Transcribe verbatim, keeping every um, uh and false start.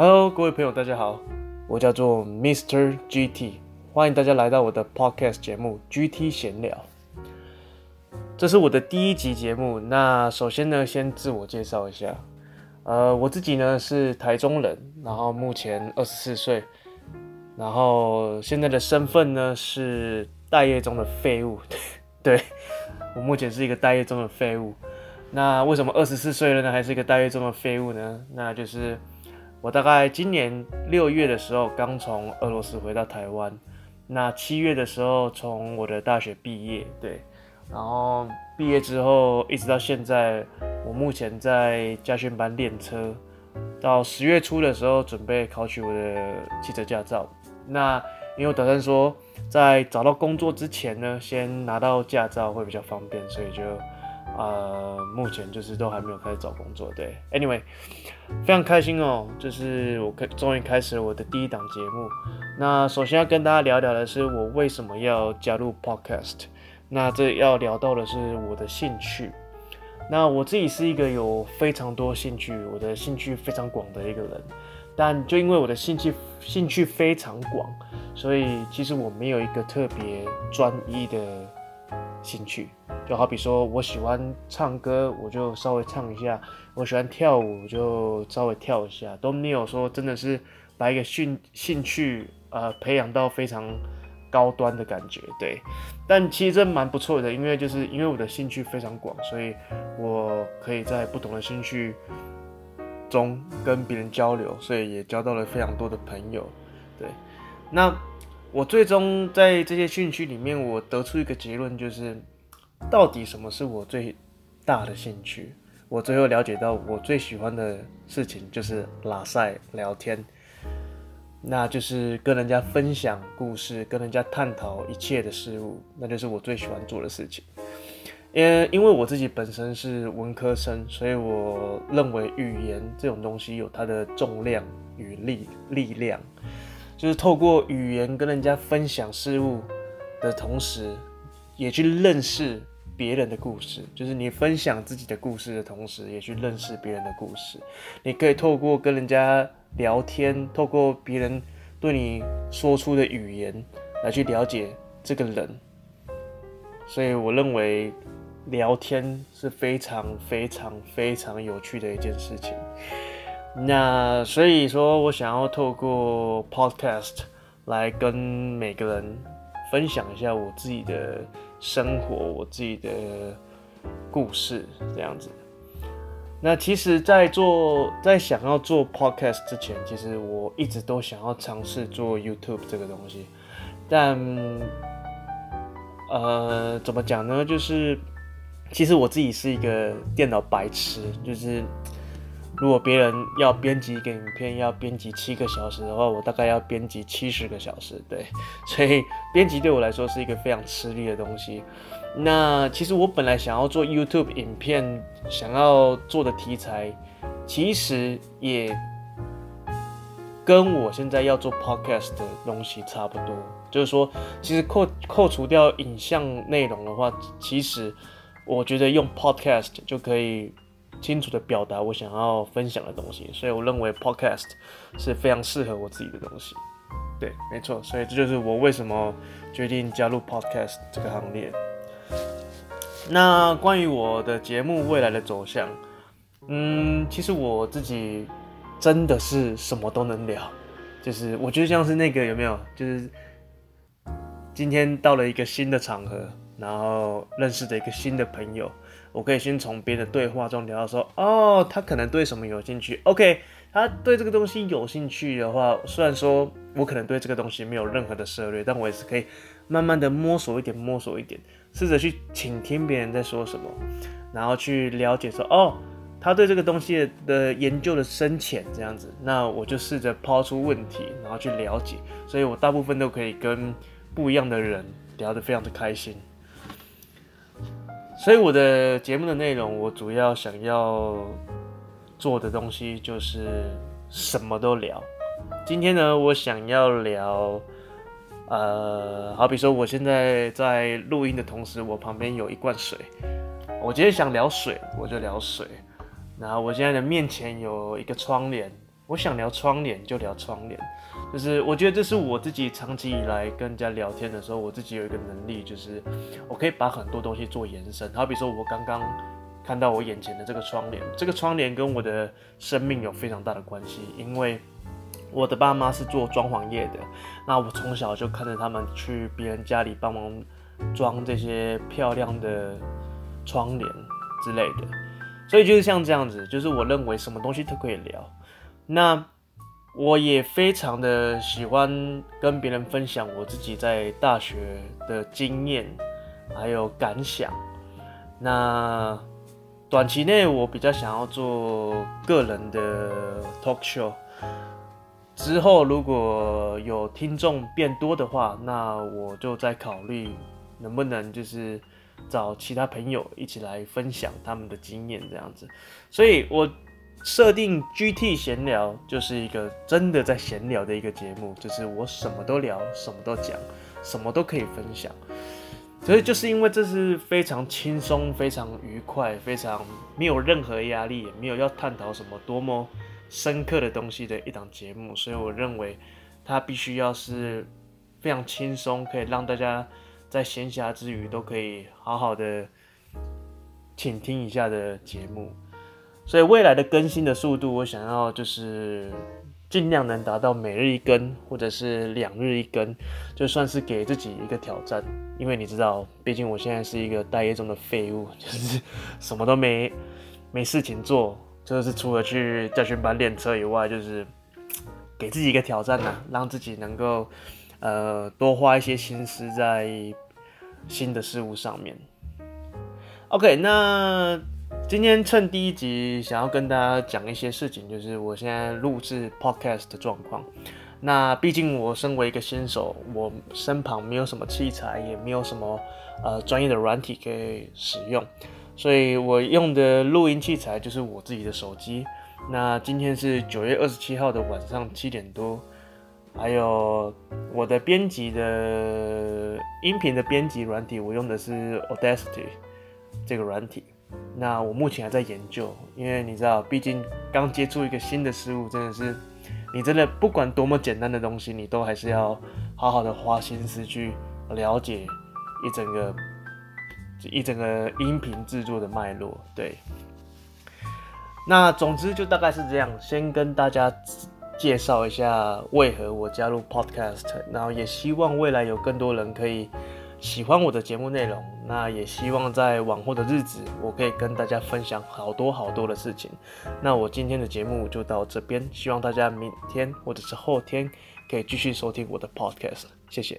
Hello， 各位朋友，大家好，我叫做 Mister G T， 欢迎大家来到我的 Podcast 节目 G T 闲聊。这是我的第一集节目。那首先呢，先自我介绍一下。呃，我自己呢是台中人，然后目前二十四岁，然后现在的身份呢是待业中的废物。对，我目前是一个待业中的废物。那为什么二十四岁了呢，还是一个待业中的废物呢？那就是。我大概今年六月的时候刚从俄罗斯回到台湾，那七月的时候从我的大学毕业，对，然后毕业之后一直到现在，我目前在驾训班练车，到十月初的时候准备考取我的汽车驾照。那因为我打算说，在找到工作之前呢，先拿到驾照会比较方便，所以就。呃，目前就是都还没有开始找工作，对。Anyway， 非常开心哦，就是我终于开始了我的第一档节目。那首先要跟大家聊聊的是我为什么要加入 Podcast。那这要聊到的是我的兴趣。那我自己是一个有非常多兴趣，我的兴趣非常广的一个人。但就因为我的兴趣兴趣非常广，所以其实我没有一个特别专一的。兴趣就好比说，我喜欢唱歌，我就稍微唱一下；我喜欢跳舞，就稍微跳一下，都没有说真的是把一个兴兴趣呃培养到非常高端的感觉，对。但其实这蛮不错的，因为就是因为我的兴趣非常广，所以我可以在不同的兴趣中跟别人交流，所以也交到了非常多的朋友，对。那。我最终在这些兴趣里面，我得出一个结论，就是到底什么是我最大的兴趣？我最后了解到，我最喜欢的事情就是拉塞聊天，那就是跟人家分享故事，跟人家探讨一切的事物，那就是我最喜欢做的事情。因因为我自己本身是文科生，所以我认为语言这种东西有它的重量与力力量。就是透过语言跟人家分享事物的同时，也去认识别人的故事。就是你分享自己的故事的同时，也去认识别人的故事。你可以透过跟人家聊天，透过别人对你说出的语言来去了解这个人。所以我认为聊天是非常非常非常有趣的一件事情。那所以说我想要透过 podcast 来跟每个人分享一下我自己的生活，我自己的故事这样子。那其实在做在想要做 podcast 之前，其实我一直都想要尝试做 YouTube 这个东西，但呃怎么讲呢，就是其实我自己是一个电脑白痴，就是如果别人要编辑一个影片，要编辑七个小时的话，我大概要编辑七十个小时，对，所以编辑对我来说是一个非常吃力的东西。那其实我本来想要做 YouTube 影片，想要做的题材，其实也跟我现在要做 podcast 的东西差不多，就是说，其实扣扣除掉影像内容的话，其实我觉得用 podcast 就可以。清楚的表达我想要分享的东西，所以我认为 podcast 是非常适合我自己的东西。对，没错，所以这就是我为什么决定加入 podcast 这个行列。那关于我的节目未来的走向，嗯，其实我自己真的是什么都能聊，就是我觉得像是那个有没有，就是今天到了一个新的场合，然后认识的一个新的朋友。我可以先从别人的对话中聊到说，哦，他可能对什么有兴趣 ，OK， 他对这个东西有兴趣的话，虽然说我可能对这个东西没有任何的涉猎，但我也是可以慢慢的摸索一点，摸索一点，试着去倾听别人在说什么，然后去了解说，哦，他对这个东西的研究的深浅这样子，那我就试着抛出问题，然后去了解，所以我大部分都可以跟不一样的人聊得非常的开心。所以我的节目的内容，我主要想要做的东西就是什么都聊。今天呢，我想要聊，呃，好比说我现在在录音的同时，我旁边有一罐水。我今天想聊水，我就聊水。然后我现在的面前有一个窗帘，我想聊窗帘就聊窗帘，就是我觉得这是我自己长期以来跟人家聊天的时候，我自己有一个能力，就是我可以把很多东西做延伸。好比说我刚刚看到我眼前的这个窗帘，这个窗帘跟我的生命有非常大的关系，因为我的爸妈是做装潢业的，那我从小就看着他们去别人家里帮忙装这些漂亮的窗帘之类的，所以就是像这样子，就是我认为什么东西都可以聊。那我也非常的喜欢跟别人分享我自己在大学的经验还有感想。那短期内我比较想要做个人的 talk show。之后如果有听众变多的话，那我就再考虑能不能就是找其他朋友一起来分享他们的经验这样子。所以我设定 G T 闲聊就是一个真的在闲聊的一个节目，就是我什么都聊，什么都讲，什么都可以分享。所以就是因为这是非常轻松、非常愉快、非常没有任何压力，也没有要探讨什么多么深刻的东西的一档节目，所以我认为它必须要是非常轻松，可以让大家在闲暇之余都可以好好的倾听一下的节目。所以未来的更新的速度，我想要就是尽量能达到每日一更或者是两日一更，就算是给自己一个挑战。因为你知道，毕竟我现在是一个待业中的废物，就是什么都没没事情做。就是除了去驾训班练车以外，就是给自己一个挑战啊，让自己能够呃多花一些心思在新的事物上面。OK， 那今天趁第一集，想要跟大家讲一些事情，就是我现在录制 podcast 的状况。那毕竟我身为一个新手，我身旁没有什么器材，也没有什么呃专业的软体可以使用。所以我用的录音器材就是我自己的手机。那今天是九月二十七号的晚上七点多，还有我的编辑的音频的编辑软体，我用的是 Audacity 这个软体。那我目前还在研究，因为你知道，毕竟刚接触一个新的事物，真的是你真的不管多么简单的东西，你都还是要好好的花心思去了解一整个。一整个音频制作的脉络，对。那总之就大概是这样，先跟大家介绍一下为何我加入 podcast， 然后也希望未来有更多人可以喜欢我的节目内容。那也希望在往后的日子，我可以跟大家分享好多好多的事情。那我今天的节目就到这边，希望大家明天或者是后天可以继续收听我的 podcast， 谢谢。